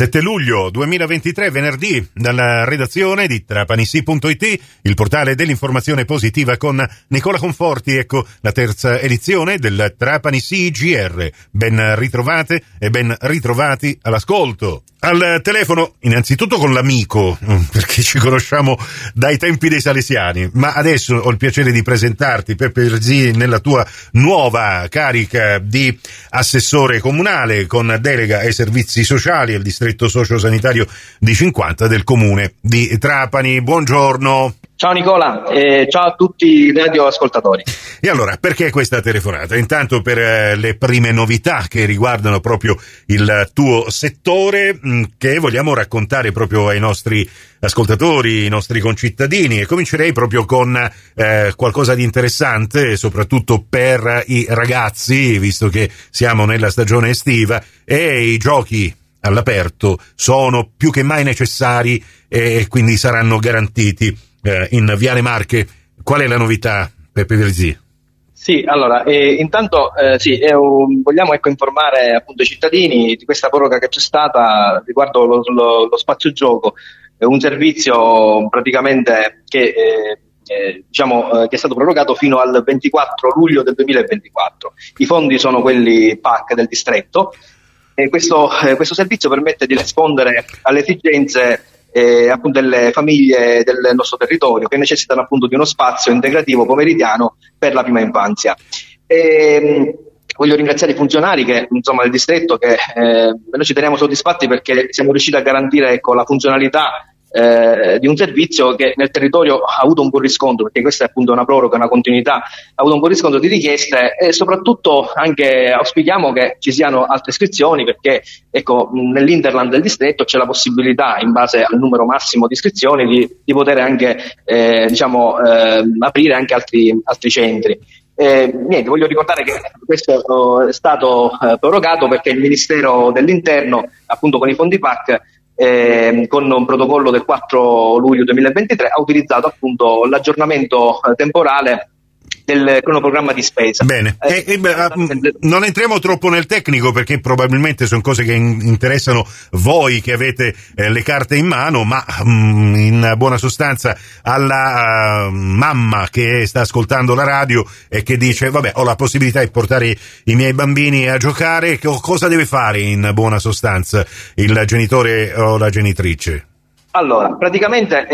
7 luglio 2023, venerdì, dalla redazione di Trapanisì.it, il portale dell'informazione positiva con Nicola Conforti. Ecco la terza edizione del Trapanisì GR. Ben ritrovate e ben ritrovati all'ascolto. Al telefono, innanzitutto con l'amico, perché ci conosciamo dai tempi dei Salesiani, ma adesso ho il piacere di presentarti, Peppe Virzì, nella tua nuova carica di assessore comunale con delega ai servizi sociali al distretto socio-sanitario di 50 del comune di Trapani. Buongiorno. Ciao Nicola, ciao a tutti i radioascoltatori. E allora, perché questa telefonata? Intanto per le prime novità che riguardano proprio il tuo settore, che vogliamo raccontare proprio ai nostri ascoltatori, i nostri concittadini, e comincerei proprio con qualcosa di interessante, soprattutto per i ragazzi, visto che siamo nella stagione estiva e i giochi all'aperto sono più che mai necessari e quindi saranno garantiti. In viale Marche, qual è la novità, Peppe Virzì? Sì, allora, intanto vogliamo informare appunto i cittadini di questa proroga che c'è stata riguardo lo spazio gioco, un servizio praticamente che è stato prorogato fino al 24 luglio del 2024. I fondi sono quelli PAC del distretto e questo servizio permette di rispondere alle esigenze appunto delle famiglie del nostro territorio che necessitano appunto di uno spazio integrativo pomeridiano per la prima infanzia. Voglio ringraziare i funzionari del distretto che noi ci teniamo soddisfatti perché siamo riusciti a garantire la funzionalità di un servizio che nel territorio ha avuto un buon riscontro, perché questa è appunto una proroga, una continuità, ha avuto un buon riscontro di richieste e soprattutto anche auspichiamo che ci siano altre iscrizioni, perché nell'Interland del distretto c'è la possibilità, in base al numero massimo di iscrizioni, di poter anche aprire anche altri centri. Voglio ricordare che questo è stato prorogato perché il Ministero dell'Interno, appunto con i fondi PAC, con un protocollo del 4 luglio 2023 ha utilizzato appunto l'aggiornamento temporale del cronoprogramma di spesa. Bene, non entriamo troppo nel tecnico perché probabilmente sono cose che interessano voi che avete le carte in mano, ma in buona sostanza alla mamma che sta ascoltando la radio e che dice vabbè, ho la possibilità di portare i miei bambini a giocare, cosa deve fare in buona sostanza il genitore o la genitrice? Allora, praticamente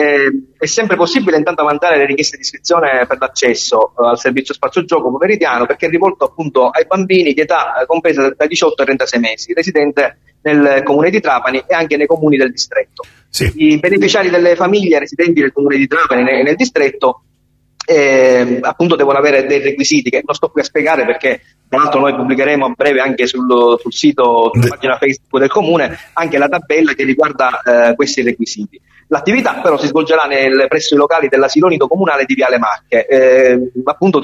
è sempre possibile intanto avanzare le richieste di iscrizione per l'accesso al servizio spazio gioco pomeridiano, perché è rivolto appunto ai bambini di età compresa dai 18 ai 36 mesi, residente nel comune di Trapani e anche nei comuni del distretto. Sì. I beneficiari delle famiglie residenti nel comune di Trapani e nel distretto appunto devono avere dei requisiti che non sto qui a spiegare, perché tra l'altro noi pubblicheremo a breve anche sul sito, sulla pagina Facebook del comune, anche la tabella che riguarda questi requisiti. L'attività però si svolgerà presso i locali dell'asilo nido comunale di viale Marche, appunto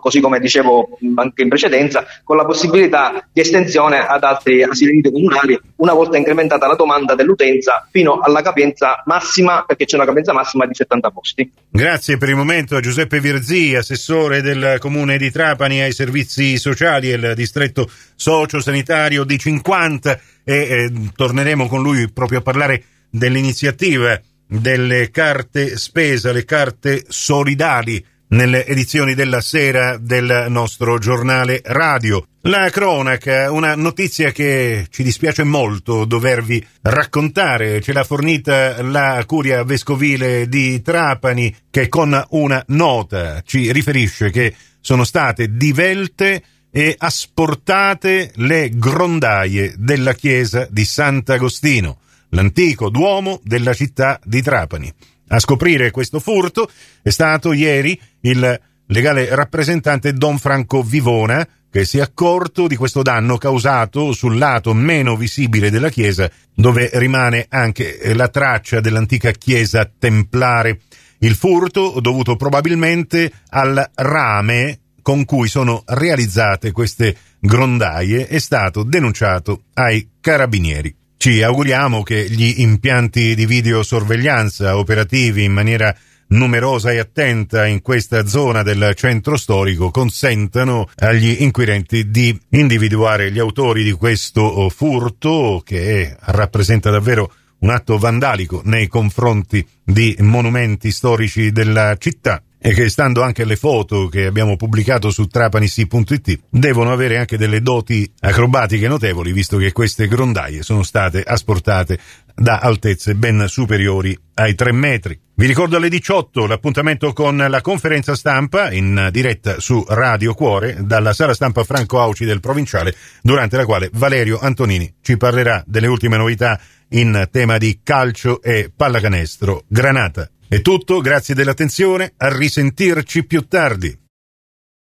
così come dicevo anche in precedenza, con la possibilità di estensione ad altri asili nido comunali una volta incrementata la domanda dell'utenza fino alla capienza massima, perché c'è una capienza massima di 70 posti. Grazie per il momento a Giuseppe Virzì, assessore del comune di Trapani ai servizi sociali e il distretto socio-sanitario di 50, e torneremo con lui proprio a parlare dell'iniziativa delle carte spesa, le carte solidali, nelle edizioni della sera del nostro giornale radio. La cronaca, una notizia che ci dispiace molto dovervi raccontare, ce l'ha fornita la curia vescovile di Trapani, che con una nota ci riferisce che sono state divelte e asportate le grondaie della chiesa di Sant'Agostino, l'antico duomo della città di Trapani. A scoprire questo furto è stato ieri il legale rappresentante Don Franco Vivona, che si è accorto di questo danno causato sul lato meno visibile della chiesa, dove rimane anche la traccia dell'antica chiesa templare. Il furto dovuto probabilmente al rame con cui sono realizzate queste grondaie è stato denunciato ai carabinieri. Ci auguriamo che gli impianti di videosorveglianza operativi in maniera numerosa e attenta in questa zona del centro storico consentano agli inquirenti di individuare gli autori di questo furto, che rappresenta davvero un atto vandalico nei confronti di monumenti storici della città, e che, stando anche alle foto che abbiamo pubblicato su Trapanisì.it, devono avere anche delle doti acrobatiche notevoli, visto che queste grondaie sono state asportate da altezze ben superiori ai 3 metri. Vi ricordo alle 18 l'appuntamento con la conferenza stampa in diretta su Radio Cuore dalla sala stampa Franco Auci del Provinciale, durante la quale Valerio Antonini ci parlerà delle ultime novità in tema di calcio e pallacanestro granata. È tutto, grazie dell'attenzione, a risentirci più tardi.